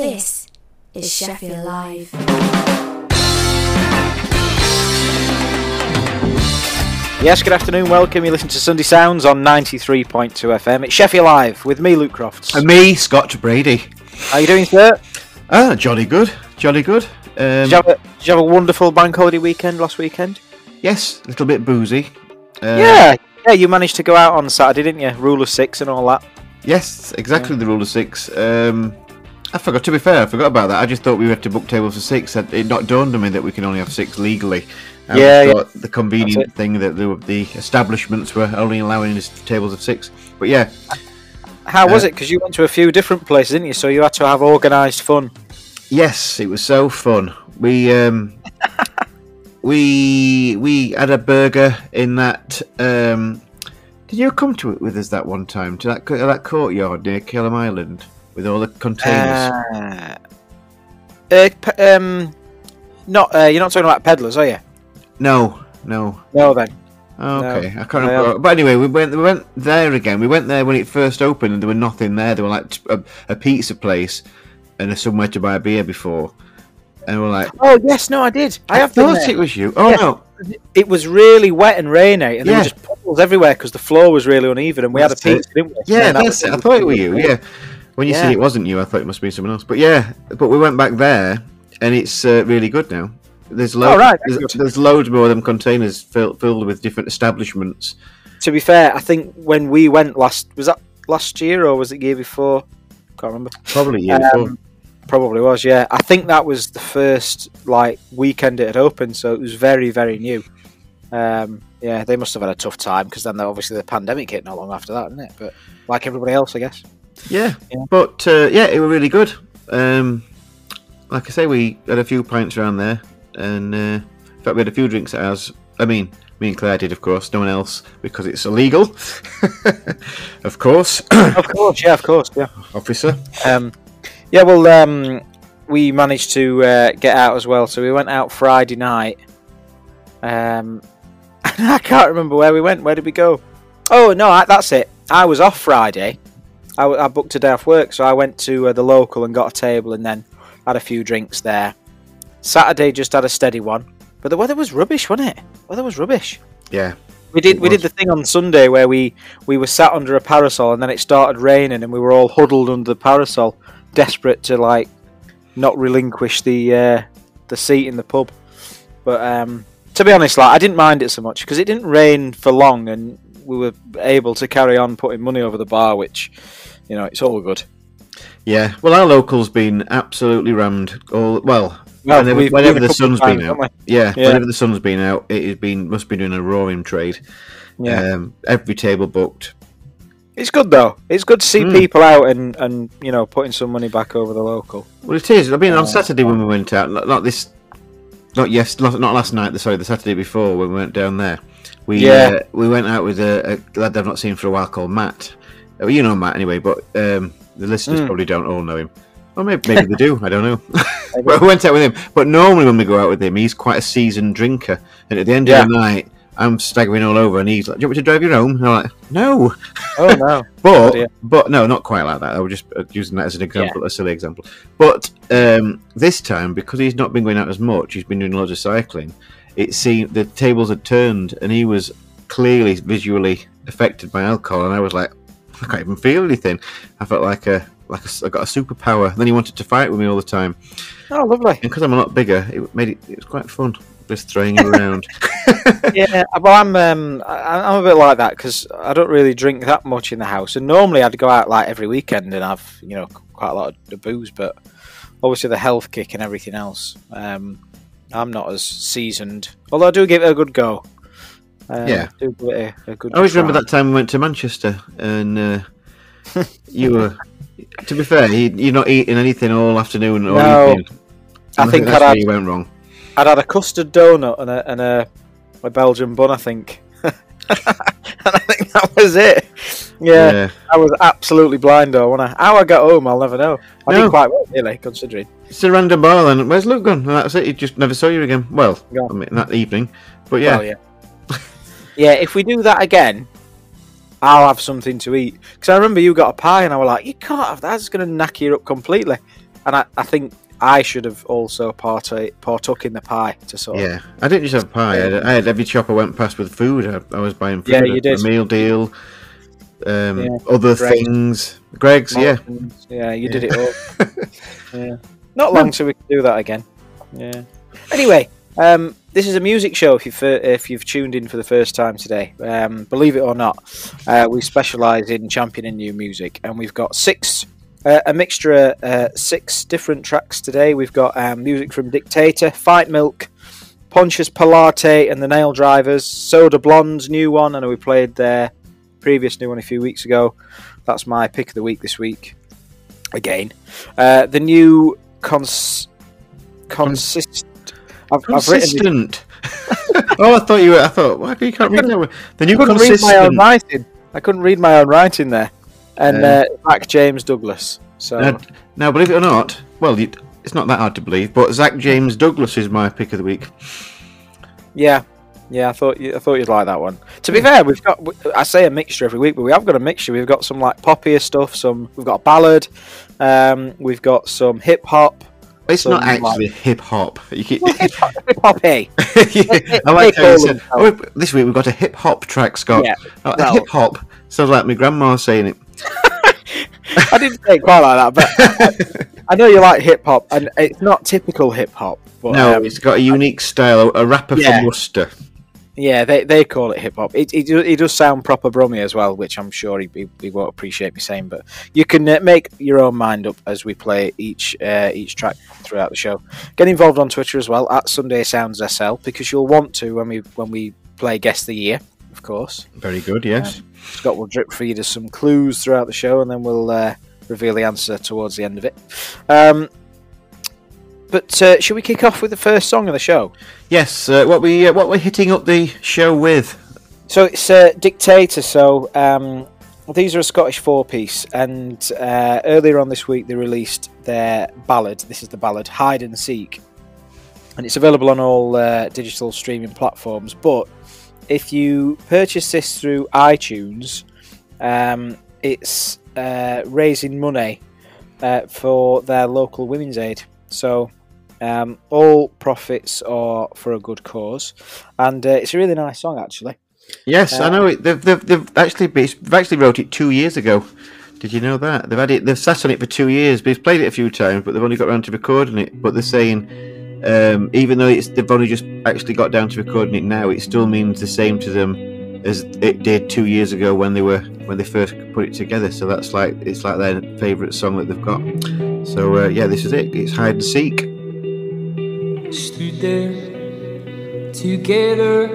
This is Sheffield Live. Yes, good afternoon, welcome. You listen to Sunday Sounds on 93.2 FM. It's Sheffield Live with me, Luke Crofts. And me, Scott Brady. How you doing, sir? Ah, jolly good, jolly good. Did you have a wonderful bank holiday weekend last weekend? Yes, a little bit boozy. Yeah, you managed to go out on Saturday, didn't you? Rule of six and all that. Yes, exactly, yeah. The rule of six. I forgot about that. I just thought we had to book tables for six. It not dawned on me that we can only have six legally. I thought the convenient thing that the establishments were only allowing us tables of six. But yeah. How was it? Because you went to a few different places, didn't you? So you had to have organised fun. Yes, it was so fun. We had a burger in that... did you come to it with us that one time? To that courtyard near Kelham Island? With all the containers? You're not talking about Peddlers, are you? No then. Okay, no. I can't remember. But anyway, we went there again. We went there when it first opened and there were nothing there. There were like a pizza place and somewhere to buy a beer before. And we're like... Oh, yes, no, I did. I thought it was you. Oh, yeah. No. It was really wet and rainy, and there were just puddles everywhere because the floor was really uneven, and we had a pizza, didn't we? Yeah, that's it. I thought it was you, yeah. When you said it wasn't you, I thought it must be someone else. But yeah, we went back there, and it's really good now. There's loads. Oh, right. There's loads more of them containers filled with different establishments. To be fair, I think when we went was that last year or was it year before? Can't remember. Probably year before. Probably was. Yeah, I think that was the first weekend it had opened, so it was very, very new. Yeah, they must have had a tough time because then obviously the pandemic hit not long after that, didn't it? But like everybody else, I guess. Yeah, but it was really good. Like I say, we had a few pints around there, and in fact, we had a few drinks at ours. I mean, me and Claire did, of course, no one else, because it's illegal, of course. of course, yeah. Officer. We managed to get out as well, so we went out Friday night. I can't remember where we went. Where did we go? Oh, no, that's it. I was off Friday. I booked a day off work, so I went to the local and got a table and then had a few drinks there. Saturday just had a steady one, but the weather was rubbish, wasn't it? Yeah. We did the thing on Sunday where we were sat under a parasol and then it started raining and we were all huddled under the parasol, desperate to not relinquish the seat in the pub. But to be honest, I didn't mind it so much because it didn't rain for long and we were able to carry on putting money over the bar, which... You know, it's all good. Yeah. Well, our local's been absolutely rammed. Whenever the sun's been out. Yeah, whenever the sun's been out, it has been must be doing a roaring trade. Yeah. Every table booked. It's good, though. It's good to see people out and, you know, putting some money back over the local. Well, it is. I mean, on Saturday when we went out, not last night, sorry, the Saturday before when we went down there, we went out with a lad I've not seen for a while called Matt. Well, you know Matt anyway, but the listeners probably don't all know him. Well, maybe they do. I don't know. But we went out with him. But normally when we go out with him, he's quite a seasoned drinker. And at the end of the night, I'm staggering all over, and he's like, "Do you want me to drive you home?" And I'm like, "No." Oh no. but no, not quite like that. I was just using that as an example, a silly example. But this time, because he's not been going out as much, he's been doing loads of cycling. It seemed the tables had turned, and he was clearly visually affected by alcohol, and I was like, I can't even feel anything. I felt I got a superpower. And then he wanted to fight with me all the time. Oh, lovely! And because I'm a lot bigger, it was quite fun just throwing you around. Yeah, well, I'm a bit like that because I don't really drink that much in the house. And normally I'd go out every weekend and have quite a lot of booze, but obviously the health kick and everything else. I'm not as seasoned, although I do give it a good go. I always remember that time we went to Manchester, and you were. To be fair, you're not eating anything all afternoon or evening. I think that's where you went wrong. I'd had a custard donut and a Belgian bun, I think, and I think that was it. Yeah. I was absolutely blind, though, wasn't I? How I got home, I'll never know. I did quite well, really, considering. It's a random bar, then. Where's Luke gone? And that's it. He just never saw you again. Well, I mean, that evening, but yeah. Well, yeah. Yeah, if we do that again, I'll have something to eat. Because I remember you got a pie and I was like, you can't have that, it's going to knack you up completely. And I think I should have also partook in the pie to sort. Yeah, I didn't just have pie. I had every shop I went past with food. I was buying food. Yeah, you did. A meal deal, other Greggs. Things. Greggs, Martins. Yeah. Yeah, you did it all. Yeah. Not long till we can do that again. Yeah. Anyway, this is a music show if you've tuned in for the first time today. Believe it or not, we specialise in championing new music, and we've got six different tracks today. We've got music from Dictator, Fight Milk, Pontius Pilate and the Nail Drivers, Soda Blonde's new one. I know we played their previous new one a few weeks ago. That's my pick of the week this week. Again, the new consistent. Oh, I thought you were. I thought, why you can't read that? The new consistent. I couldn't read my own writing there. And Zach James Douglas. So now, believe it or not, well, it's not that hard to believe, but Zach James Douglas is my pick of the week. Yeah, I thought you'd like that one. To be fair, we've got, I say a mixture every week, but we have got a mixture. We've got some like poppier stuff. We've got a ballad. We've got some hip hop. It's not actually hip hop. Hip hop, hey. I like how you said. Oh, this week we've got a hip hop track, Scott. Yeah, hip hop sounds like my grandma saying it. I didn't say it quite like that, but I know you like hip hop, and it's not typical hip hop. No, it's got a unique style. A rapper from Worcester. Yeah, they call it hip hop. It does sound proper Brummie as well, which I'm sure he won't appreciate me saying. But you can make your own mind up as we play each track throughout the show. Get involved on Twitter as well at Sunday Sounds SL, because you'll want to when we play Guess the Year, of course. Very good, yes. Scott will drip feed us some clues throughout the show, and then we'll reveal the answer towards the end of it. But should we kick off with the first song of the show? Yes, what we're hitting up the show with. So it's Dictator. So these are a Scottish four-piece, and earlier on this week they released their ballad. This is the ballad Hide and Seek, and it's available on all digital streaming platforms. But if you purchase this through iTunes, it's raising money for their local women's aid. So all profits are for a good cause, and it's a really nice song, actually. Yes, I know it. They've actually wrote it 2 years ago. Did you know that they've sat on it for 2 years? But they've played it a few times, but they've only got around to recording it. But they're saying, even though they've only just actually got down to recording it now, it still means the same to them as it did 2 years ago when they first put it together. So that's it's like their favourite song that they've got. So this is it. It's Hide and Seek. Stood there together,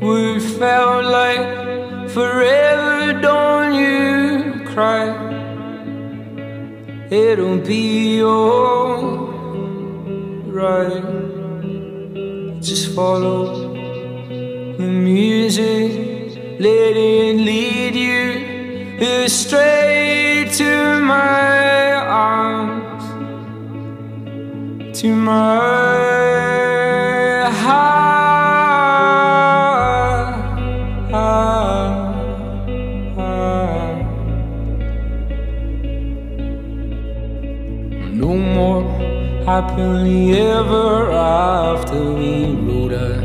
we felt like forever. Don't you cry, it'll be all right. Just follow the music, let it lead you straight to my arms, to my heart. No more happily ever after. We rode our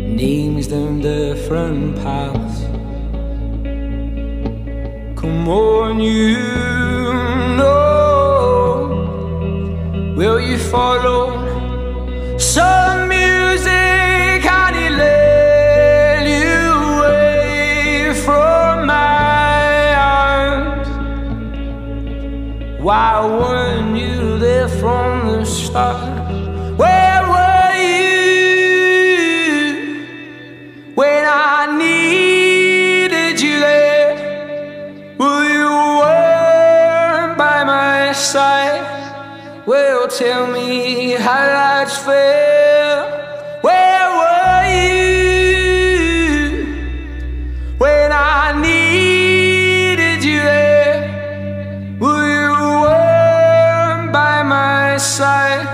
names down different paths. Come on, you know. Will you follow some music? Can it lay you away from my arms? Why weren't you there from the start? Well, tell me how that's fair. Where were you when I needed you there? Well, you weren't by my side.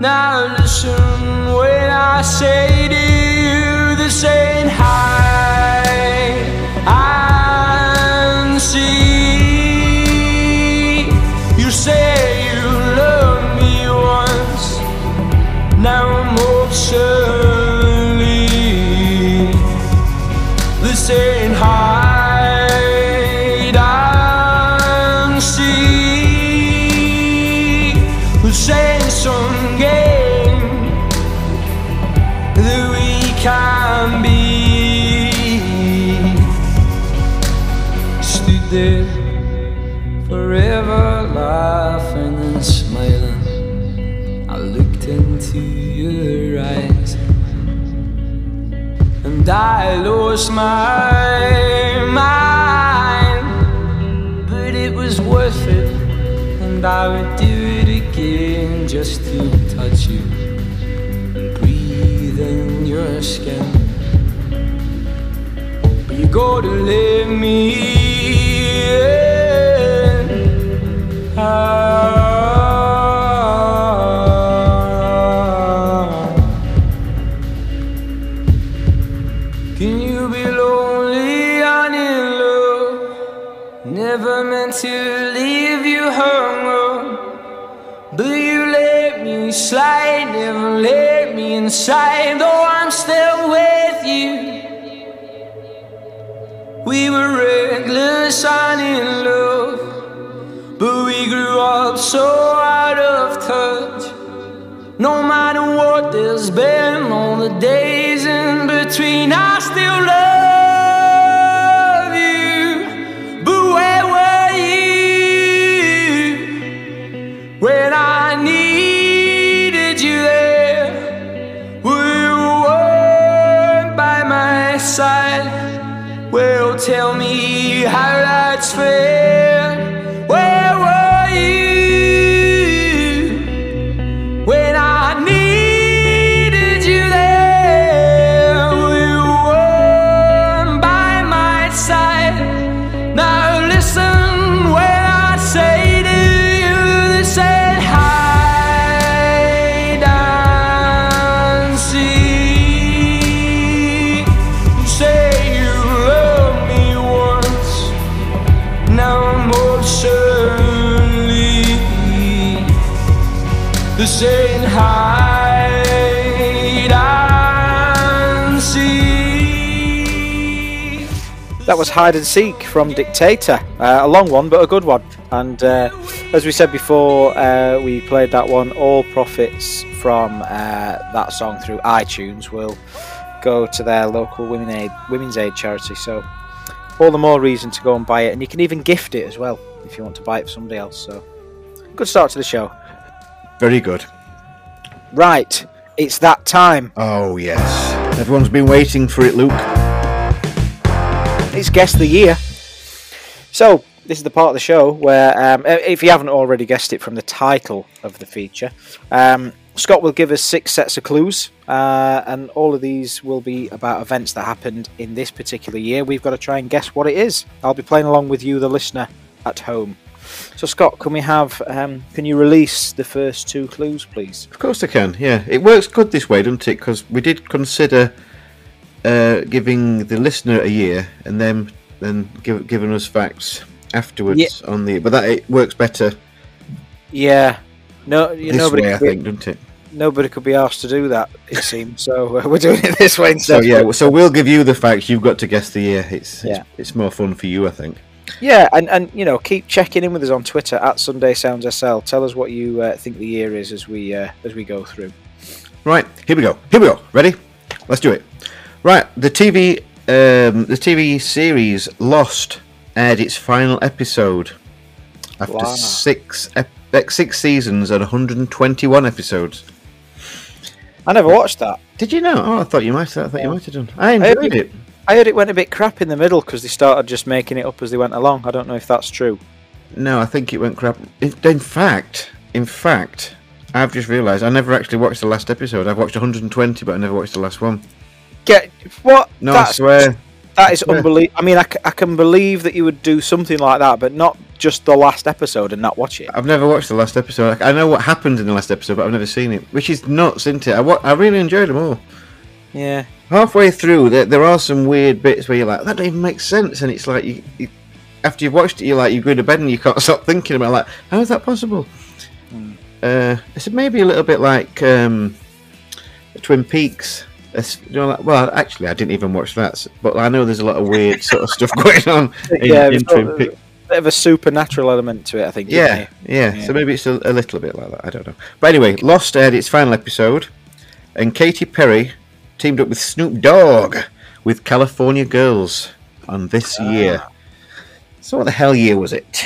Now listen when I say to you, this ain't hide and seek. You say this forever, laughing and smiling. I looked into your eyes and I lost my mind, but it was worth it, and I would do it again just to touch you and breathe in your skin. But you gotta let me in. Can you be lonely and in love? Never meant to leave you hung up, but you let me slide, never let me inside. Though I'm still with you, we were reckless and in love, but we grew up so out of touch. No matter what there's been, all the days in between, I still love you. But where were you when I needed you there? Were you warm by my side? Well, tell me how that's fair. Where were you when I needed you there? You were by my side. Now listen when I say to you, this ain't hide and seek. You say you love me once, now more certainly. This ain't hide and seek. That was Hide and Seek from Dictator. A long one, but a good one. And as we said before, we played that one. All profits from that song through iTunes will go to their local Women's Aid charity. So all the more reason to go and buy it. And you can even gift it as well if you want to buy it for somebody else. So good start to the show. Very good. Right, it's that time. Oh, yes. Everyone's been waiting for it, Luke. It's Guess the Year. So, this is the part of the show where, if you haven't already guessed it from the title of the feature, Scott will give us 6 sets of clues, and all of these will be about events that happened in this particular year. We've got to try and guess what it is. I'll be playing along with you, the listener, at home. So, Scott, can you release the first 2 clues, please? Of course I can, yeah. It works good this way, doesn't it? Because we did consider giving the listener a year and then giving us facts afterwards on the... But it works better. Yeah. This way, I think, doesn't it? Nobody could be asked to do that, it seems. So we're doing it this way instead. So we'll give you the facts. You've got to guess the year. It's more fun for you, I think. Yeah, and keep checking in with us on Twitter at Sunday Sounds SL. Tell us what you think the year is as we go through. Right, here we go. Ready? Let's do it. Right, the TV series Lost aired its final episode after 6 seasons and 121 episodes. I never watched that. Did you know? Oh, I thought you might have. I enjoyed it. I heard it went a bit crap in the middle because they started just making it up as they went along. I don't know if that's true. No, I think it went crap. In fact, I've just realised I never actually watched the last episode. I've watched 120, but I never watched the last one. What? No, I swear. That is unbelievable. I mean, I can believe that you would do something like that, but not just the last episode and not watch it. I've never watched the last episode. I know what happened in the last episode, but I've never seen it, which is nuts, isn't it? I really enjoyed them all. Yeah. Halfway through, there are some weird bits where you're like, that doesn't even make sense, and it's like you after you've watched it, you go to bed and you can't stop thinking about like, how is that possible? Mm. It's maybe a little bit like Twin Peaks. Well, actually, I didn't even watch that, but I know there's a lot of weird sort of stuff going on in Twin Peaks. A bit of a supernatural element to it, I think. Yeah. So maybe it's a little bit like that. I don't know. But anyway, Lost aired its final episode, and Katy Perry teamed up with Snoop Dogg with California Girls on this year. So what the hell year was it?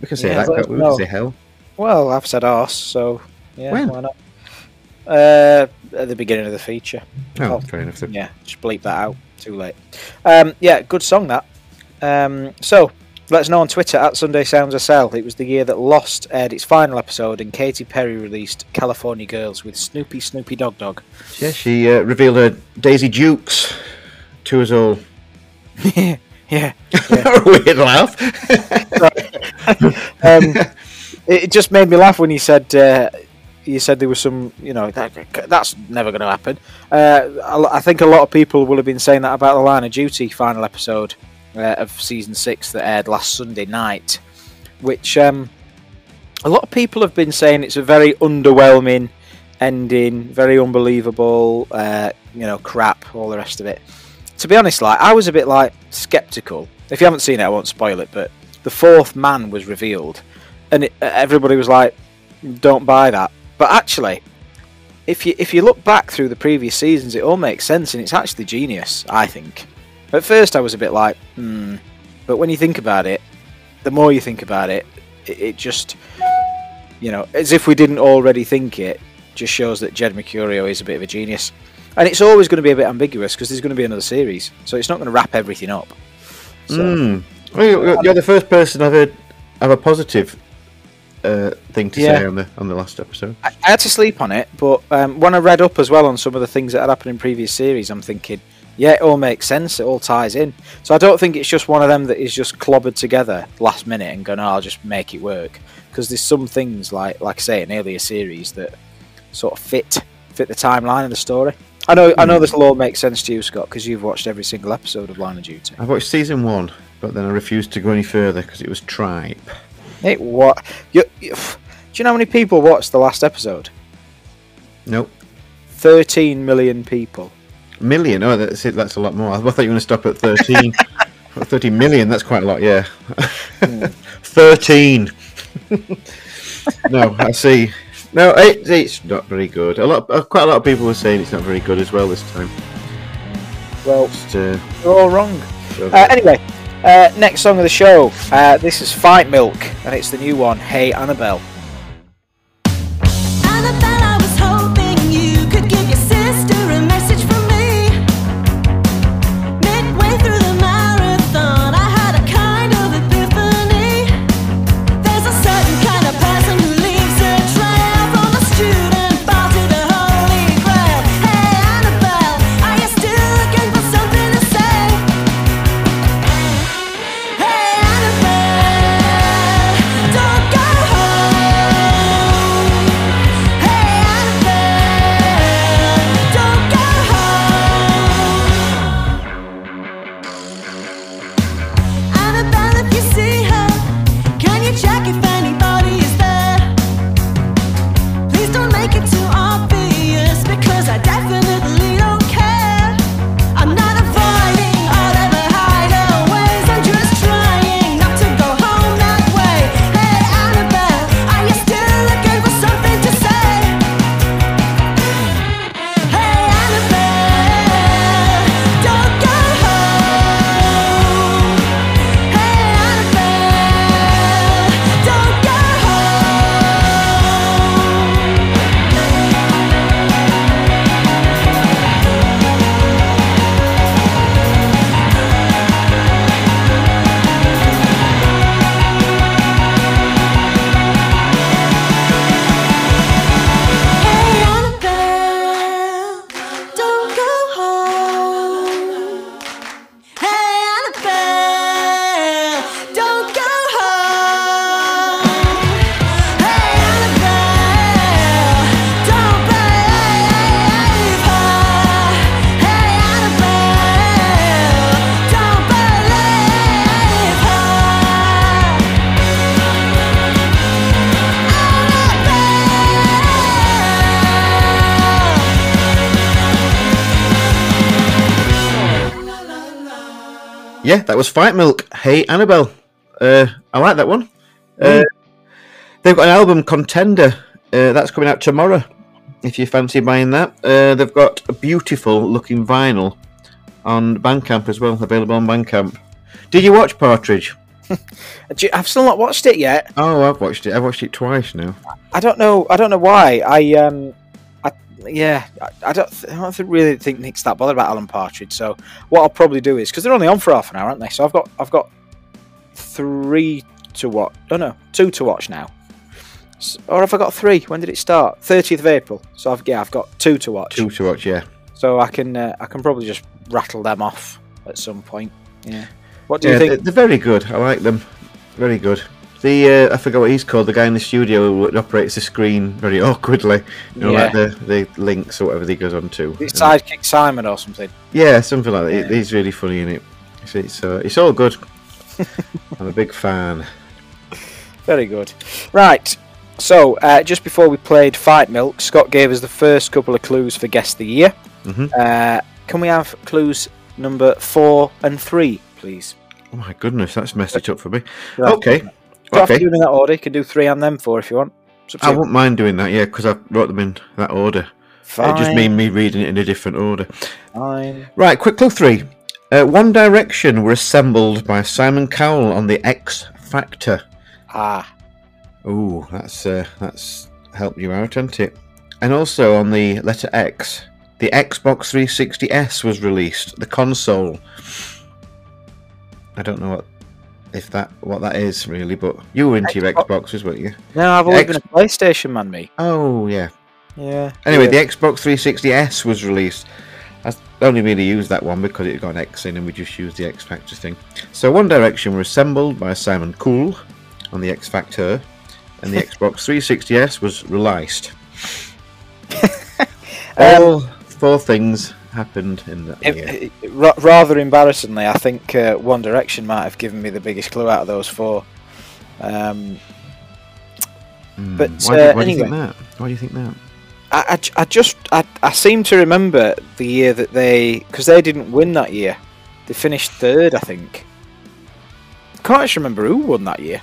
We can say that, but we can say hell. Well, I've said arse, so yeah, when? Why not? At the beginning of the feature. Oh, fair enough. Yeah, just bleep that out. Too late. Yeah, good song that. So, let us know on Twitter at Sunday Sounds SL. It was the year that Lost aired its final episode and Katy Perry released California Girls with Snoopy Dog Dog. Yeah, she revealed her Daisy Dukes to us all. Yeah. Weird laugh. It just made me laugh when you said there was some, that's never going to happen. I think a lot of people will have been saying that about the Line of Duty final episode of season 6 that aired last Sunday night, which a lot of people have been saying it's a very underwhelming ending, very unbelievable, crap, all the rest of it. To be honest, I was a bit skeptical. If you haven't seen it, I won't spoil it, but the fourth man was revealed, and everybody was like, "Don't buy that." But actually, if you look back through the previous seasons, it all makes sense, and it's actually genius, I think. At first, I was a bit but when you think about it, the more you think about it, it just, as if we didn't already think it, just shows that Jed Mercurio is a bit of a genius. And it's always going to be a bit ambiguous, because there's going to be another series, so it's not going to wrap everything up. So, you're the first person I've heard have a positive thing to say on the last episode. I had to sleep on it, but when I read up as well on some of the things that had happened in previous series, I'm thinking, it all makes sense, it all ties in. So I don't think it's just one of them that is just clobbered together last minute and gone, I'll just make it work. Because there's some things, like I say, in earlier series that sort of fit the timeline of the story. I know this will all make sense to you, Scott, because you've watched every single episode of Line of Duty. I've watched season 1, but then I refused to go any further because it was tripe. Do you know how many people watched the last episode? Nope. 13 million people. Million? Oh, that's it. That's a lot more. I thought you were going to stop at 13. 30 million, that's quite a lot, yeah. 13. No, I see. No, it's not very good. Quite a lot of people were saying it's not very good as well this time. Well, you're all wrong. Anyway, next song of the show. This is Fight Milk, and it's the new one, Hey Annabelle. Yeah, that was Fight Milk, Hey Annabelle. I like that one. They've got an album, Contender, that's coming out tomorrow, if you fancy buying that. They've got a beautiful looking vinyl on Bandcamp as well, available on Bandcamp. Did you watch Partridge? I've still not watched it yet. Oh, I've watched it. I've watched it twice now. I don't know. I don't know why. I don't really think Nick's that bothered about Alan Partridge. So what I'll probably do is, because they're only on for half an hour, aren't they? So I've got three to watch. Oh no, two to watch now. Or have I got three? When did it start? 30th of April. So I've got two to watch. Two to watch, yeah. So I can probably just rattle them off at some point. Yeah. What do you think? They're very good. I like them. Very good. The I forget what he's called. The guy in the studio who operates the screen very awkwardly. You know, like the links or whatever he goes on to. It's Sidekick Simon or something. Yeah, something like that. He's really funny in it. It's all good. I'm a big fan. Very good. Right. So, just before we played Fight Milk, Scott gave us the first couple of clues for Guess the Year. Mm-hmm. Can we have clues number 4 and 3, please? Oh my goodness, that's messed it up for me. Okay. You don't have to do them in that order. You can do 3 and then 4 if you want. I wouldn't mind doing that, yeah, because I wrote them in that order. Fine. It just means me reading it in a different order. Fine. Right, quick clue 3. One Direction were assembled by Simon Cowell on the X Factor. Ah. Ooh, that's helped you out, hasn't it? And also on the letter X, the Xbox 360S was released, the console. I don't know what that is really, but you were into your Xboxes, weren't you? No, I've always been a PlayStation man, me. Oh yeah. Yeah. Anyway, the Xbox 360S was released. I only really used that one because it got an X in, and we just used the X Factor thing. So One Direction were assembled by Simon Cowell on the X Factor. And the Xbox 360S was released. All 4 things happened in that year. Rather embarrassingly, I think One Direction might have given me the biggest clue out of those 4. But why do you think that? I seem to remember the year that because they didn't win that year. They finished 3rd, I think. Can't actually remember who won that year.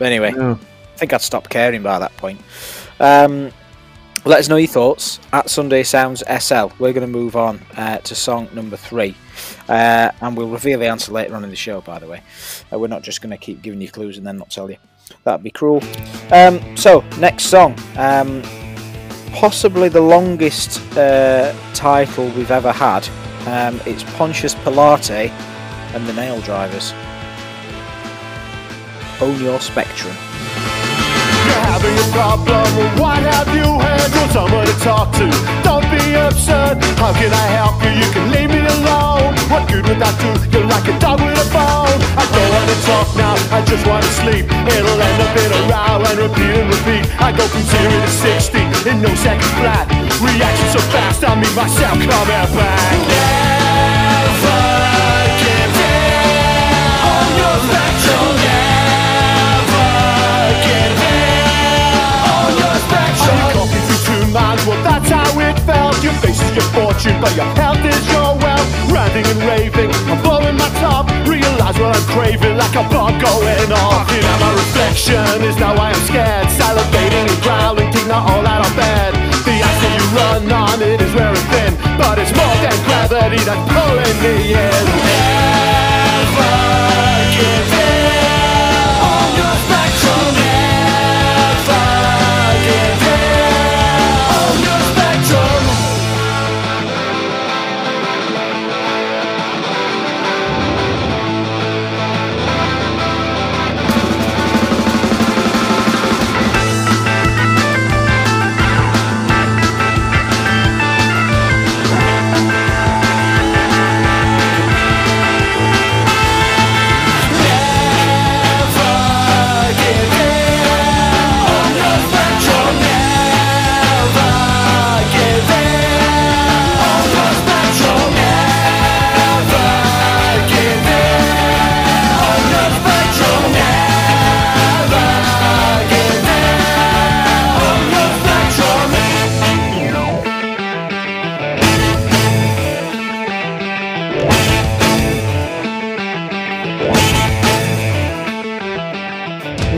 But anyway, no. I think I'd stop caring by that point. Let us know your thoughts at Sunday Sounds SL. We're going to move on to song number 3. And we'll reveal the answer later on in the show, by the way. We're not just going to keep giving you clues and then not tell you. That'd be cruel. So, next song. Possibly the longest title we've ever had. It's Pontius Pilate and the Nail Drivers. Own your spectrum. You're having a problem, what have you had? Want someone to talk to, don't be absurd. How can I help you? You can leave me alone. What good would that do? You're like a dog with a bone. I don't want to talk now, I just want to sleep. It'll end up in a row and repeat and repeat. I go from 0 to 60 in no second flat. Reaction so fast, I mean myself coming back. Never give in on your spectrum. Well, that's how it felt. Your face is your fortune, but your health is your wealth. Ranting and raving, I'm blowing my top. Realize what I'm craving, like a bomb going off. You know my reflection is now why I'm scared. Salivating and growling, taking all out of bed. The ice that you run on, it is wearing thin, but it's more than gravity that's pulling me in. Never give in on your spectrum.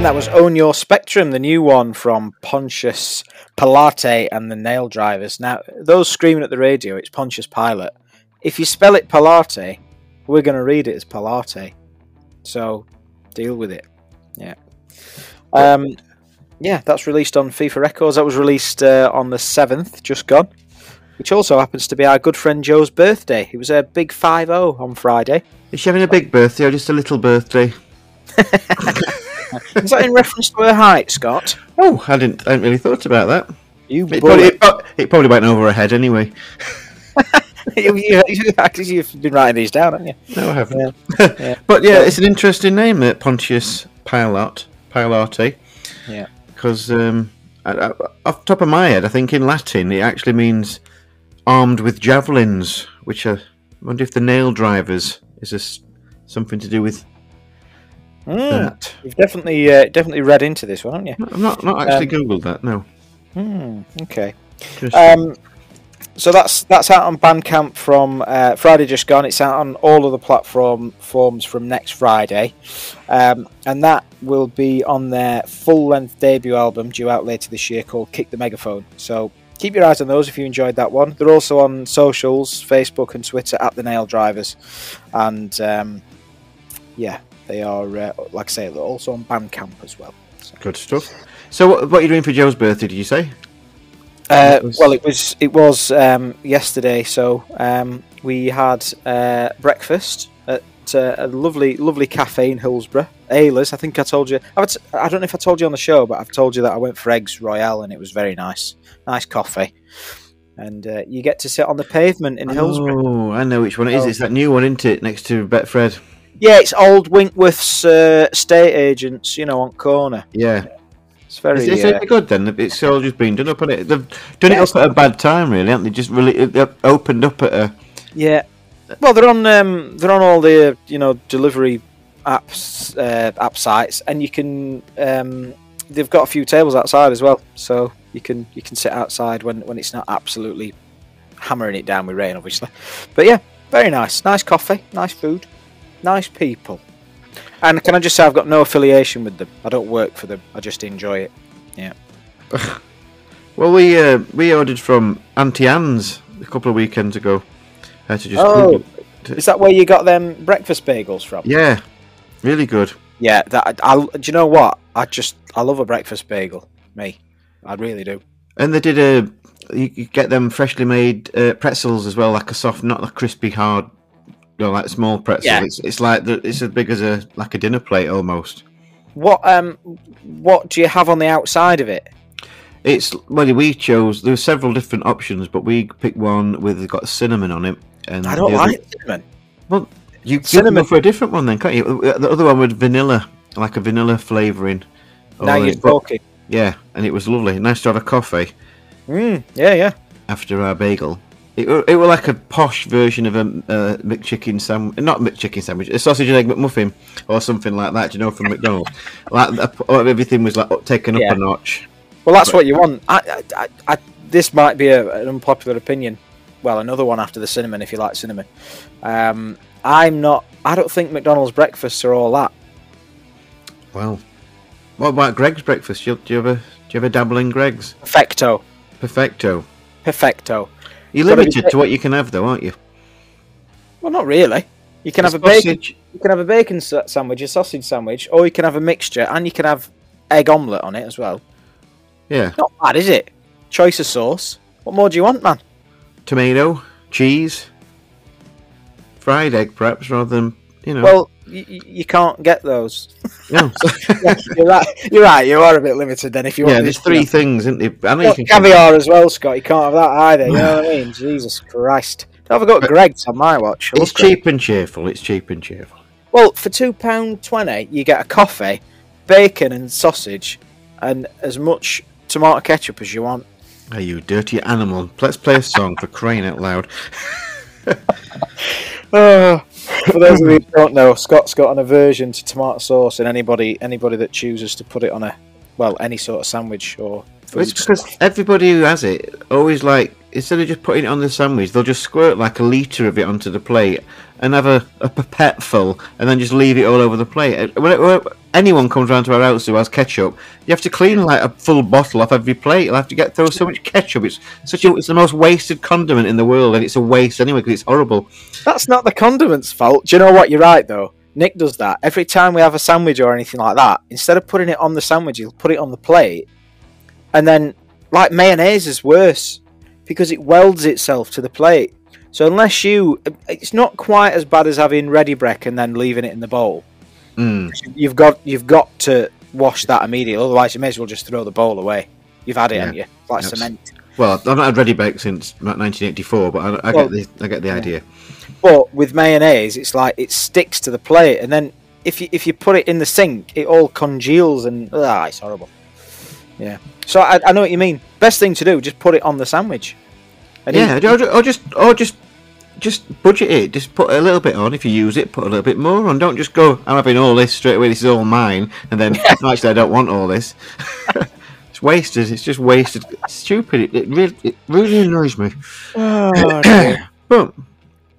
That was Own Your Spectrum, the new one from Pontius Pilate and the Nail Drivers. Now, those screaming at the radio, it's Pontius Pilate. If you spell it Pilate, we're going to read it as Pilate. So deal with it. Yeah. Yeah, that's released on FIFA Records. That was released on the 7th, just gone, which also happens to be our good friend Joe's birthday. It was a big 5-0 on Friday. Is she having a big birthday or just a little birthday? Is that in reference to her height, Scott? Oh, I hadn't really thought about that. You it probably went over her head anyway. You've been writing these down, haven't you? No, I haven't. Yeah. Yeah. But yeah, it's an interesting name, Pontius Pilate. Yeah. Because off the top of my head, I think in Latin it actually means armed with javelins, which I wonder if the nail drivers is this something to do with that. You've definitely read into this one, haven't you? I've not actually Googled that, no. Okay. So that's out on Bandcamp from Friday just gone. It's out on all of the platforms from next Friday, and that will be on their full-length debut album due out later this year called Kick the Megaphone. So keep your eyes on those if you enjoyed that one. They're also on socials, Facebook and Twitter at The Nail Drivers, and yeah, they are like I say, they're also on Bandcamp as well. So. Good stuff. So what are you doing for Joe's birthday? Did you say? Well, it was yesterday, so we had breakfast at a lovely cafe in Hillsborough, Ayler's. I think I told you. I don't know if I told you on the show, but I've told you that I went for Eggs Royale, and it was very nice. Nice coffee, and you get to sit on the pavement in Hillsborough. Oh, I know which one it is. It's that new one, isn't it? Next to Bet Fred. Yeah, it's old Winkworth's estate agents, you know, on corner. Yeah. It's very is it good then? It's all just been done up on it. They've done it up at a bad time, really, haven't they? Just really opened up at a. Yeah. Well, they're on all the delivery apps app sites, and you can they've got a few tables outside as well, so you can sit outside when it's not absolutely hammering it down with rain, obviously. But yeah, very nice, nice coffee, nice food, nice people. And can I just say I've got no affiliation with them. I don't work for them. I just enjoy it. Yeah. Well, we ordered from Auntie Anne's a couple of weekends ago. Is that where you got them breakfast bagels from? Yeah, really good. Yeah, do you know what? I love a breakfast bagel. Me, I really do. And they did you get them freshly made pretzels as well, like a soft, not a crispy hard. No, like small pretzel. Yeah. It's like it's as big as a dinner plate almost. What do you have on the outside of it? It's we chose. There were several different options, but we picked one with got cinnamon on it. And I don't like cinnamon. Well, you cinnamon go for a different one then, can't you? The other one with vanilla, like a vanilla flavouring. Now you're talking. Yeah, and it was lovely. Nice to have a coffee. Yeah. After our bagel. It was like a posh version of a McChicken sandwich, not McChicken sandwich, a sausage and egg McMuffin or something like that. From McDonald's, everything was taken up a notch. Well, that's what you want. This might be an unpopular opinion. Well, another one after the cinnamon, if you like cinnamon. I don't think McDonald's breakfasts are all that. Well, what about Greggs breakfast? Do you ever dabble in Greggs? Perfecto. You're limited to what you can have, though, aren't you? Well, not really. You can have a bacon. You can have a bacon sandwich, a sausage sandwich, or you can have a mixture, and you can have egg omelette on it as well. Yeah, not bad, is it? Choice of sauce. What more do you want, man? Tomato, cheese, fried egg, perhaps, rather than Well, you can't get those. No, you're right. You are a bit limited then. If you want, there's three things, isn't there? I know you can caviar as well, Scott. You can't have that either. You know what I mean? Jesus Christ! I've got Greggs on my watch. It's cheap and cheerful. Well, for £2.20, you get a coffee, bacon and sausage, and as much tomato ketchup as you want. Oh, you dirty animal! Let's play a song for crying out loud. Oh. For those of you who don't know, Scott's got an aversion to tomato sauce, and anybody that chooses to put it on any sort of sandwich or food. It's because everybody who has it always instead of just putting it on the sandwich, they'll just squirt a litre of it onto the plate and have a pipette full, and then just leave it all over the plate. When anyone comes round to our house who has ketchup, you have to clean a full bottle off every plate. You'll have to throw so much ketchup. It's the most wasted condiment in the world, and it's a waste anyway because it's horrible. That's not the condiment's fault. Do you know what? You're right though. Nick does that. Every time we have a sandwich or anything like that, instead of putting it on the sandwich, he'll put it on the plate. And then, like, mayonnaise is worse because it welds itself to the plate. So unless you... It's not quite as bad as having ready breck and then leaving it in the bowl. Mm. You've got to wash that immediately. Otherwise, you may as well just throw the bowl away. You've had it, haven't you? It's like cement. Well, I've not had ready breck since 1984, but I get the idea. But with mayonnaise, it's like it sticks to the plate, and then if you put it in the sink, it all congeals and it's horrible. Yeah. So I know what you mean. Best thing to do, just put it on the sandwich. And just budget it. Just put a little bit on. If you use it, put a little bit more on. Don't just go, I'm having all this straight away, this is all mine, and then actually I don't want all this. It's just wasted. It's stupid. It really annoys me. Oh, no. But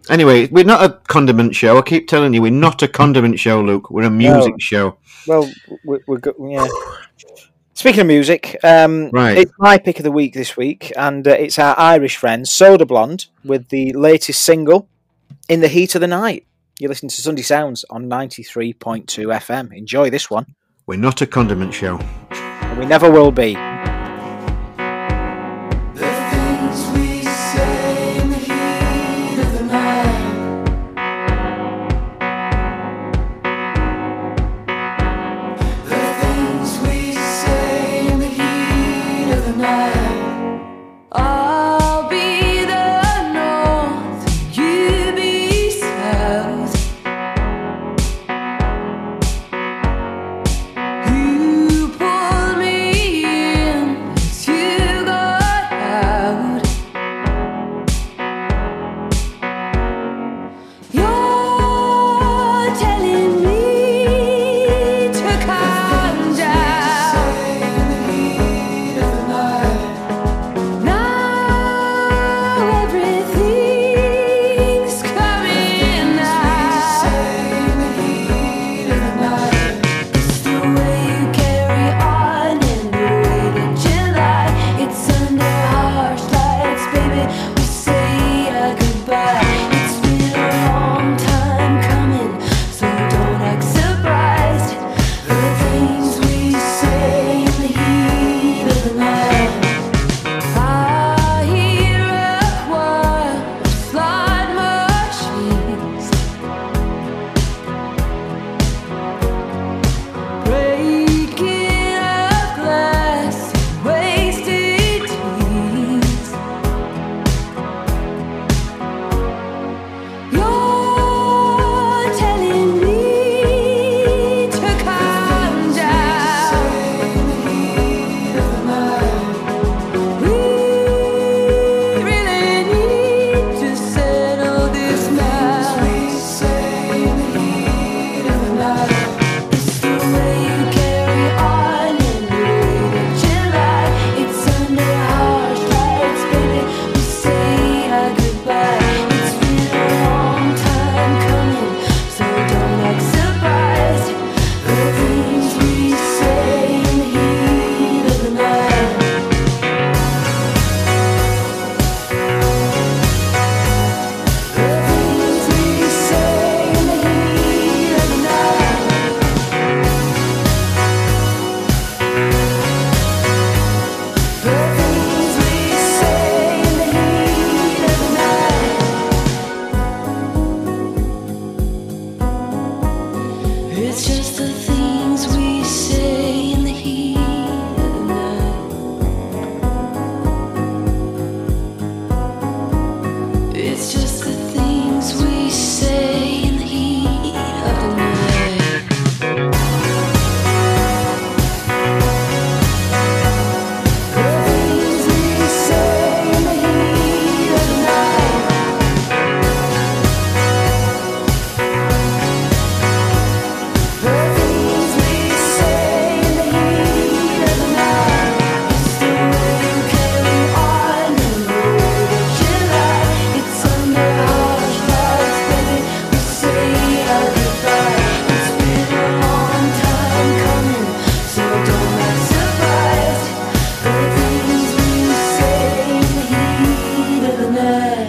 anyway, we're not a condiment show. I keep telling you, we're not a condiment show, Luke. We're a music show. Well, we're good. Yeah. Speaking of music, it's my pick of the week this week, and it's our Irish friend Soda Blonde with the latest single, "In the Heat of the Night." You listen to Sunday Sounds on 93.2 FM. Enjoy this one. We're not a condiment show. And we never will be.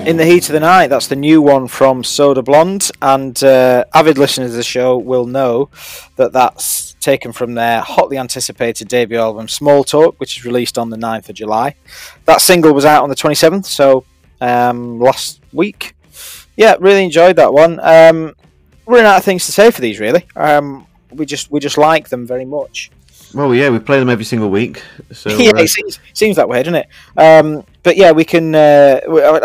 In the Heat of the Night, that's the new one from Soda Blonde, and avid listeners of the show will know that that's taken from their hotly anticipated debut album Small Talk, which is released on the 9th of July. That single was out on the 27th, so last week. Yeah, really enjoyed that one. Running out of things to say for these, really. We just like them very much. Well, yeah, we play them every single week. So yeah, it seems that way, doesn't it? But yeah, we can. I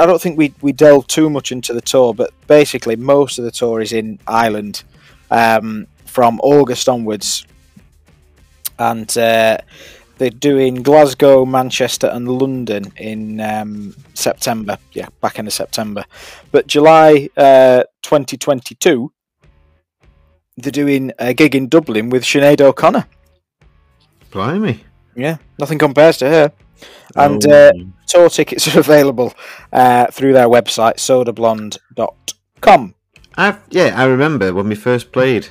don't think we delve too much into the tour, but basically most of the tour is in Ireland from August onwards, and they're doing Glasgow, Manchester, and London in September. Yeah, back end of September, but July 2022, they're doing a gig in Dublin with Sinéad O'Connor. Blimey. Yeah, nothing compares to her. And tour tickets are available through their website, sodablonde.com. I remember when we first played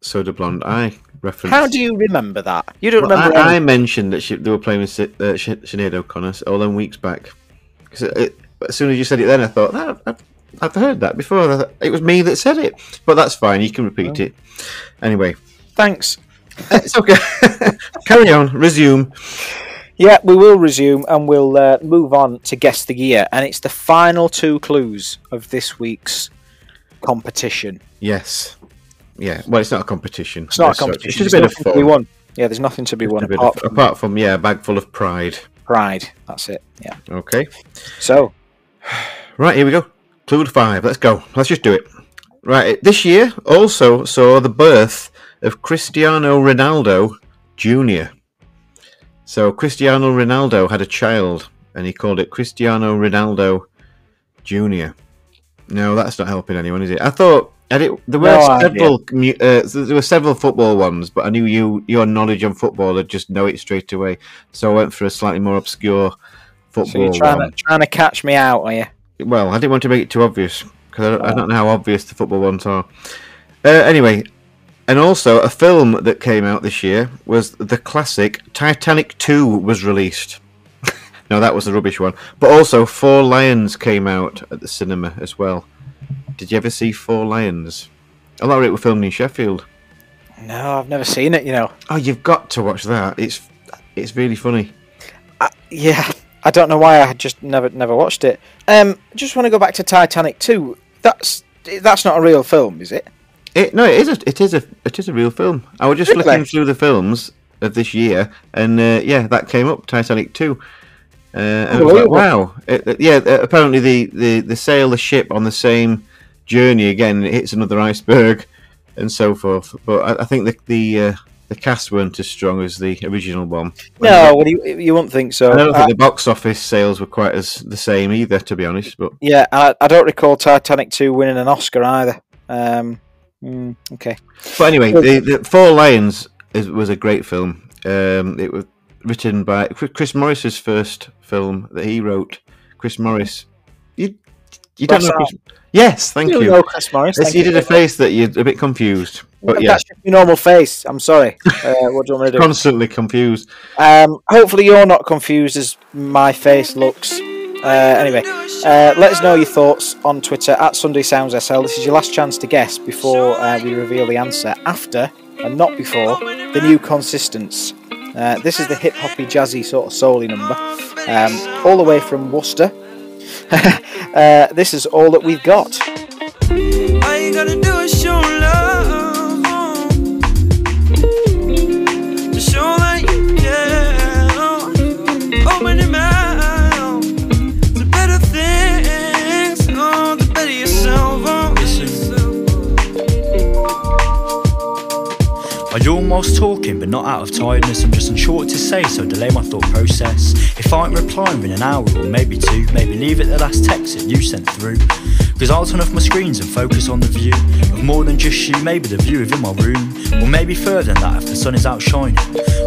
Soda Blonde, I referenced... How do you remember that? You don't remember... I mentioned that they were playing with Sinead O'Connor all them weeks back. Cause as soon as you said it then, I thought, I've heard that before. It was me that said it. But that's fine, you can repeat it. Anyway. Thanks. It's okay. Carry on. Resume. Yeah, we will resume, and we'll move on to Guess the Year, and it's the final two clues of this week's competition. Yes. Yeah. Well, it's not a competition. It's not a competition. It's just a bit of fun. To be won. Yeah, there's nothing to be won apart from a bag full of pride. Pride. That's it. Yeah. Okay. So. Right, here we go. Clue 5. Let's go. Let's just do it. Right. This year also saw the birth of Cristiano Ronaldo Jr. So Cristiano Ronaldo had a child, and he called it Cristiano Ronaldo Jr. No, that's not helping anyone, is it? I thought there were several football ones, but I knew your knowledge on football would just know it straight away. So I went for a slightly more obscure football. So you're trying to catch me out, are you? Well, I didn't want to make it too obvious because I don't know how obvious the football ones are. Anyway. And also, a film that came out this year was the classic Titanic 2 was released. No, that was the rubbish one. But also, Four Lions came out at the cinema as well. Did you ever see Four Lions? A lot of it was filmed in Sheffield. No, I've never seen it, you know. Oh, you've got to watch that. It's really funny. Yeah, I don't know why I just never watched it. Just want to go back to Titanic 2. That's not a real film, is it? It is a real film. I was just looking through the films of this year, and that came up, Titanic 2. And I was like, wow. Apparently they sail the ship on the same journey again. It hits another iceberg and so forth. But I think the cast weren't as strong as the original one. No, well, you wouldn't think so. I don't think the box office sales were quite as the same either, to be honest. But yeah, I don't recall Titanic 2 winning an Oscar either. Okay, but anyway, the Four Lions was a great film. It was written by Chris Morris's first film that he wrote. Chris Morris, you don't know? Chris... Yes, thank you. You know Chris Morris. Yes, you did a face that you're a bit confused. But yeah, that's just your normal face. I'm sorry. What do you want me to do? Constantly confused. Hopefully, you're not confused as my face looks. Anyway, let us know your thoughts on Twitter @SundaySoundsSL. This is your last chance to guess before we reveal the answer after, and not before, the new Consistence. This is the hip-hoppy, jazzy sort of souly number, all the way from Worcester. This is all that we've got. All you gotta do is show love, just show that you care. Open your mouth. I yawn whilst talking, but not out of tiredness. I'm just unsure what to say, so delay my thought process. If I ain't replying in an hour or maybe two, maybe leave it the last text that you sent through. Cause I'll turn off my screens and focus on the view of more than just you, maybe the view within my room. Or maybe further than that if the sun is out shining.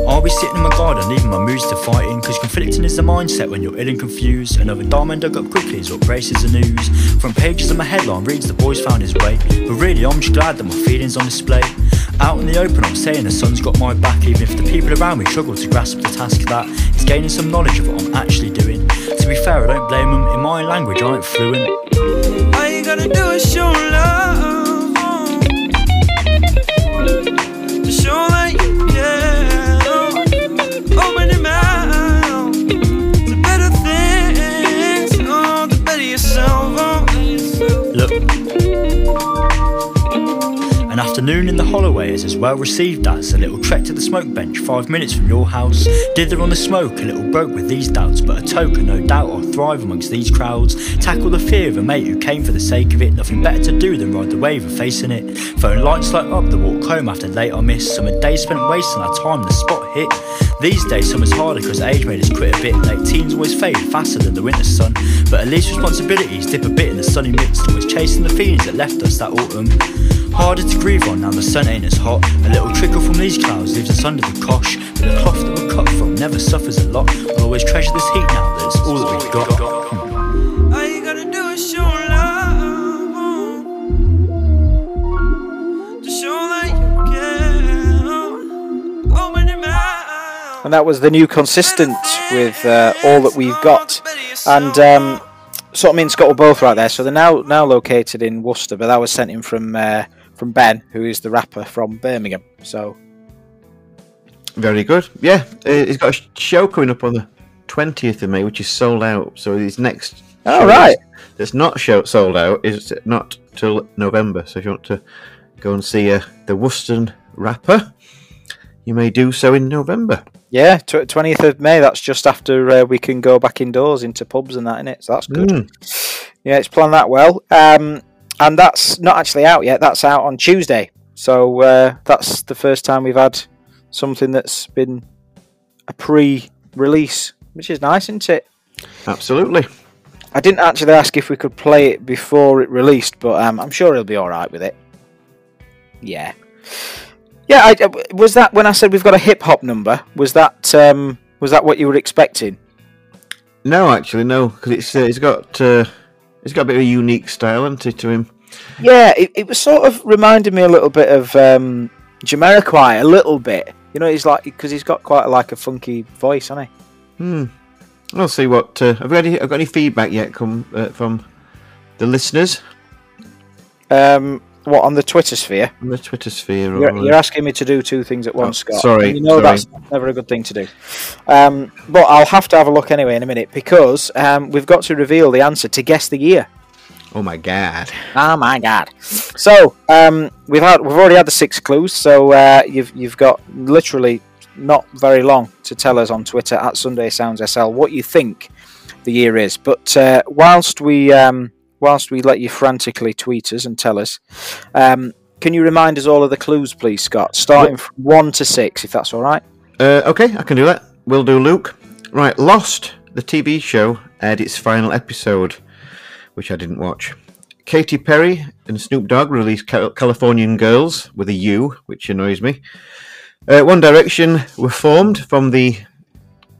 I'll be sitting in my garden, leaving my moods to fighting. Cause conflicting is the mindset when you're ill and confused. Another diamond dug up quickly is what braces the news. From pages of my headline reads the boy's found his way. But really I'm just glad that my feelings on display. Out in the open, I'm saying the sun's got my back, even if the people around me struggle to grasp the task that is gaining some knowledge of what I'm actually doing. To be fair, I don't blame them, in my language I ain't fluent. All you gotta do is show love, just show like you care, open your mouth, the better things, oh, the better yourself, oh. Look, an afternoon in the Holloway is as well received as a little trek to the smoke bench 5 minutes from your house. Dither on the smoke, a little broke with these doubts, but a token, no doubt I'll thrive amongst these crowds. Tackle the fear of a mate who came for the sake of it, nothing better to do than ride the wave of facing it. Phone lights light up the walk home after late I miss, some a day spent wasting our time the spot hit. These days summer's harder cause age made us quit a bit, late teens always fade faster than the winter sun, but at least responsibilities dip a bit in the sunny midst, always chasing the feelings that left us that autumn. Harder to grieve on now the sun ain't as hot, a little trickle from these clouds leaves us under the cosh, but the cloth that we're cut from never suffers a lot. We'll always treasure this heat now that it's all that we've got. All you gotta do is show love, just show that you care, open your mouth. And that was the new Consistent with All That We've Got. And sort of me and Scott were both right there, so they're now located in Worcester, but that was sent in from Ben, who is the rapper from Birmingham. So very good. Yeah, he's got a show coming up on the 20th of May, which is sold out. So his next show that's not sold out is not till November. So if you want to go and see the Worcester rapper, you may do so in November. Yeah, 20th of May. That's just after we can go back indoors into pubs and that, innit? So that's good. Yeah, it's planned that well. And that's not actually out yet. That's out on Tuesday. So that's the first time we've had something that's been a pre-release, which is nice, isn't it? Absolutely. I didn't actually ask if we could play it before it released, but I'm sure he'll be all right with it. Yeah. Yeah, was that when I said we've got a hip-hop number, was that what you were expecting? No, actually, no, because it's got a bit of a unique style, hasn't it, to him? Yeah, it was sort of reminding me a little bit of Jamiroquai, a little bit. You know, he's like, because he's got quite a funky voice, hasn't he? I'll see what. Have we got any feedback yet from the listeners? What, on the Twitter sphere? On the Twitter sphere. You're asking me to do two things at once, Scott. Sorry. And you know that's never a good thing to do. But I'll have to have a look anyway in a minute, because we've got to reveal the answer to Guess the Year. Oh my god! Oh my god! So we've already had the 6 clues. So you've got literally not very long to tell us on Twitter at Sunday Sounds SL what you think the year is. But whilst we let you frantically tweet us and tell us, can you remind us all of the clues, please, Scott? Starting from 1 to 6, if that's all right. Okay, I can do that. We'll do, Luke. Right, Lost, the TV show, aired its final episode, which I didn't watch. Katy Perry and Snoop Dogg released Californian Girls with a U, which annoys me. One Direction were formed from the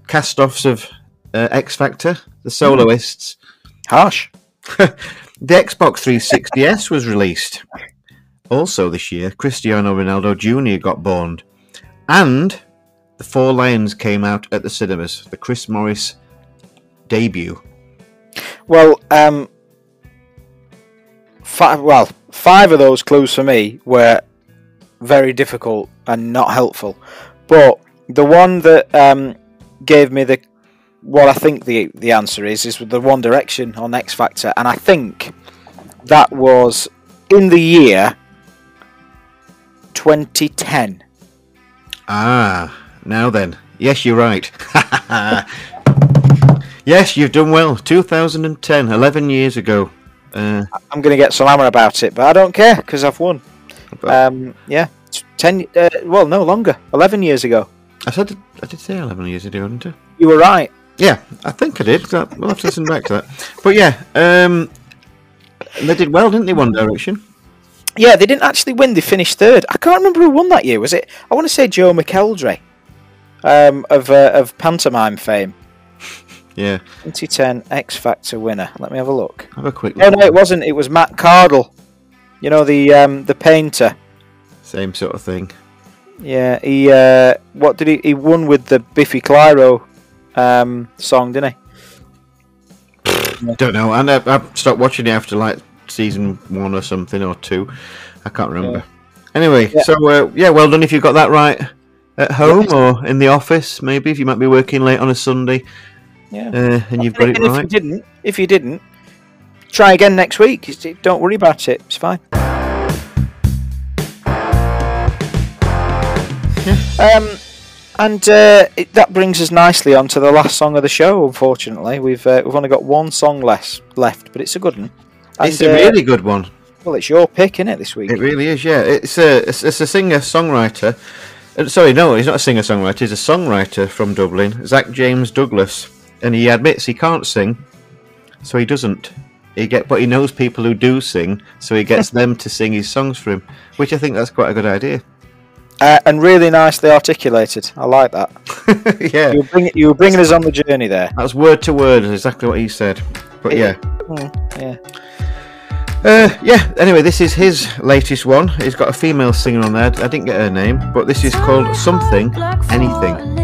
cast-offs of X Factor, the soloists. Harsh. The Xbox 360S was released. Also this year, Cristiano Ronaldo Jr. got born. And the Four Lions came out at the cinemas, the Chris Morris debut. Well, 5 of those clues for me were very difficult and not helpful. But the one that gave me what I think the answer is with the One Direction on X Factor, and I think that was in the year 2010. Ah, now then. Yes, you're right. Yes, you've done well. 2010, 11 years ago. I'm going to get some hammer about it, but I don't care because I've won. Yeah, 10. Well, no longer. 11 years ago. I did say 11 years ago, didn't I? You were right. Yeah, I think I did. We'll have to listen back to that. But yeah, they did well, didn't they? One Direction. Yeah, they didn't actually win. They finished 3rd. I can't remember who won that year. Was it? I want to say Joe McElderry, of pantomime fame. Yeah. 2010 X Factor winner. Let me have a look. Have a quick look. No, it wasn't. It was Matt Cardle. You know, the painter. Same sort of thing. Yeah, he what did he won with the Biffy Clyro song, didn't he? I don't know. And I stopped watching it after like season 1 or something, or 2. I can't remember. Anyway, yeah. So well done if you got that right at home or in the office, maybe if you might be working late on a Sunday. Yeah, and you've got it right. If you didn't, try again next week. Don't worry about it. It's fine. Yeah. That brings us nicely on to the last song of the show. Unfortunately, we've only got one song left, but it's a good one. And it's a really good one. Well, it's your pick, isn't it, this week? It really is, yeah. It's a singer-songwriter. Sorry, no, he's not a singer-songwriter. He's a songwriter from Dublin, Zach James Douglas. And he admits he can't sing, so he doesn't. But he knows people who do sing, so he gets them to sing his songs for him, which I think that's quite a good idea. And really nicely articulated. I like that. Yeah. You were bringing us on the journey there. That's word to word, exactly what he said. But yeah. Yeah. Anyway, this is his latest one. He's got a female singer on there. I didn't get her name, but this is called Something Anything.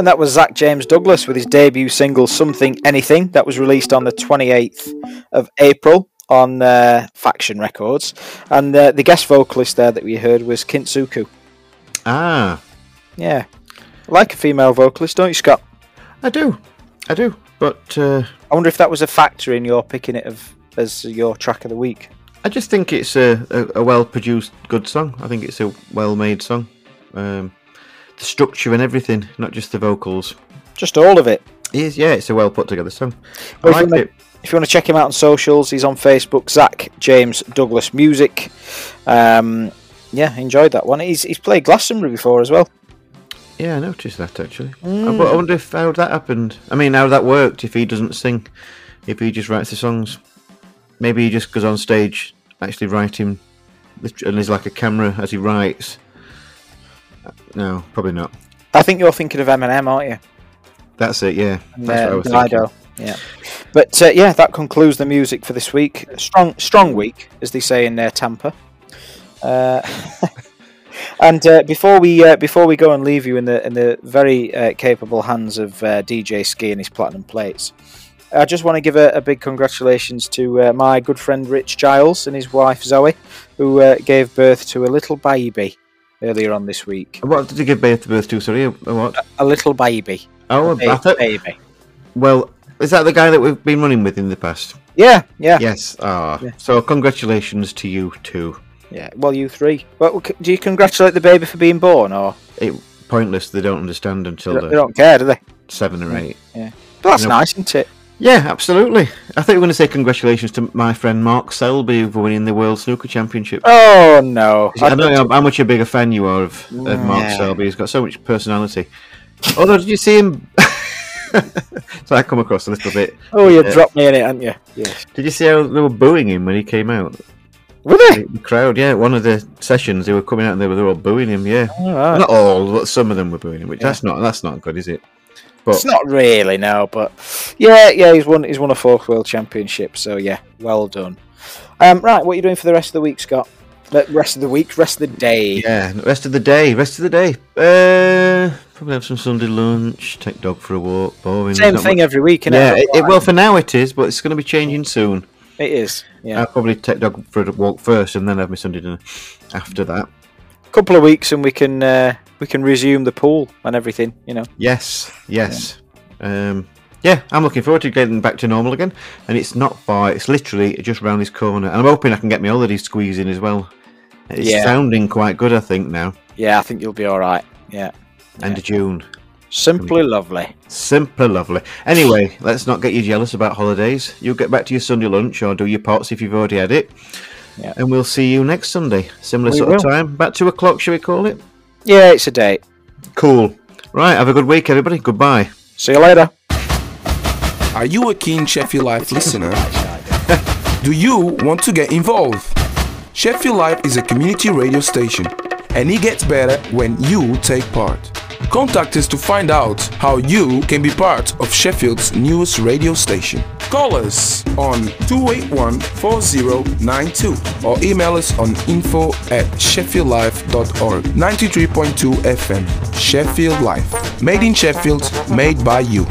And that was Zach James Douglas with his debut single Something Anything that was released on the 28th of April on Faction Records, and the guest vocalist there that we heard was Kintsuku. Ah. Yeah. I like a female vocalist, don't you, Scott? I do. But I wonder if that was a factor in your picking it as your track of the week. I just think it's a well-produced, good song. I think it's a well-made song. The structure and everything, not just the vocals. Just all of it. It is, yeah. It's a well-put-together song. Well, I like it. If you want to check him out on socials, he's on Facebook, Zach James Douglas Music. Yeah, enjoyed that one. He's played Glastonbury before as well. Yeah, I noticed that actually. Mm. I wonder if how that happened. I mean, how that worked. If he doesn't sing, if he just writes the songs, maybe he just goes on stage, actually writing, and there's like a camera as he writes. No, probably not. I think you're thinking of Eminem, aren't you? That's it. Yeah, and, that's what I was thinking. Lido. Yeah, but yeah, that concludes the music for this week. Strong week, as they say in their Tampa. And before we go and leave you in the very capable hands of DJ Ski and his platinum plates, I just want to give a big congratulations to my good friend Rich Giles and his wife Zoe, who gave birth to a little baby earlier on this week. What did you give birth to? Sorry, what? A little baby. Oh, a baby. Well, is that the guy that we've been running with in the past? Yeah. Yes. Ah, yeah. So congratulations to you too. Yeah, well, you three. Well, do you congratulate the baby for being born, or? It's pointless. They don't understand until they don't care, do they? 7 or 8. Yeah, but that's nice, isn't it? Yeah, absolutely. I thought you were going to say congratulations to my friend Mark Selby for winning the World Snooker Championship. Oh no! I don't know how much a bigger fan you are of Mark Selby. He's got so much personality. Although, did you see him? So I come across a little bit. Oh, you dropped me in it, haven't you? Yes. Did you see how they were booing him when he came out? Were they? The crowd, yeah. One of the sessions, they were coming out and they were all booing him, yeah. Oh, right. Not all, but some of them were booing him, which that's not good, is it? But it's not really, no, but yeah, he's won a 4th World Championship, so yeah, well done. Right, what are you doing for the rest of the week, Scott? Rest of the day. Yeah, rest of the day. Probably have some Sunday lunch, take dog for a walk, boring. Same thing every week, isn't it? Yeah, well, for now it is, but it's going to be changing soon. It is, yeah. I'll probably take dog for a walk first and then have my Sunday dinner after that. A couple of weeks and we can resume the pool and everything, you know. Yes. Yeah. I'm looking forward to getting back to normal again. And it's not far, it's literally just round this corner. And I'm hoping I can get my holiday squeeze in as well. It's sounding quite good, I think, now. Yeah, I think you'll be all right. Yeah. End of June. Simply lovely. Anyway, let's not get you jealous about holidays. You'll get back to your Sunday lunch or do your pots if you've already had it. Yeah. And we'll see you next Sunday. Similar sort of time. About 2:00, shall we call it? Yeah, it's a date. Cool. Right, have a good week, everybody. Goodbye. See you later. Are you a keen Sheffield Life listener? Do you want to get involved? Sheffield Life is a community radio station, and it gets better when you take part. Contact us to find out how you can be part of Sheffield's newest radio station. Call us on 281-4092 or email us on info@sheffieldlife.org. 93.2 FM. Sheffield Life. Made in Sheffield, made by you.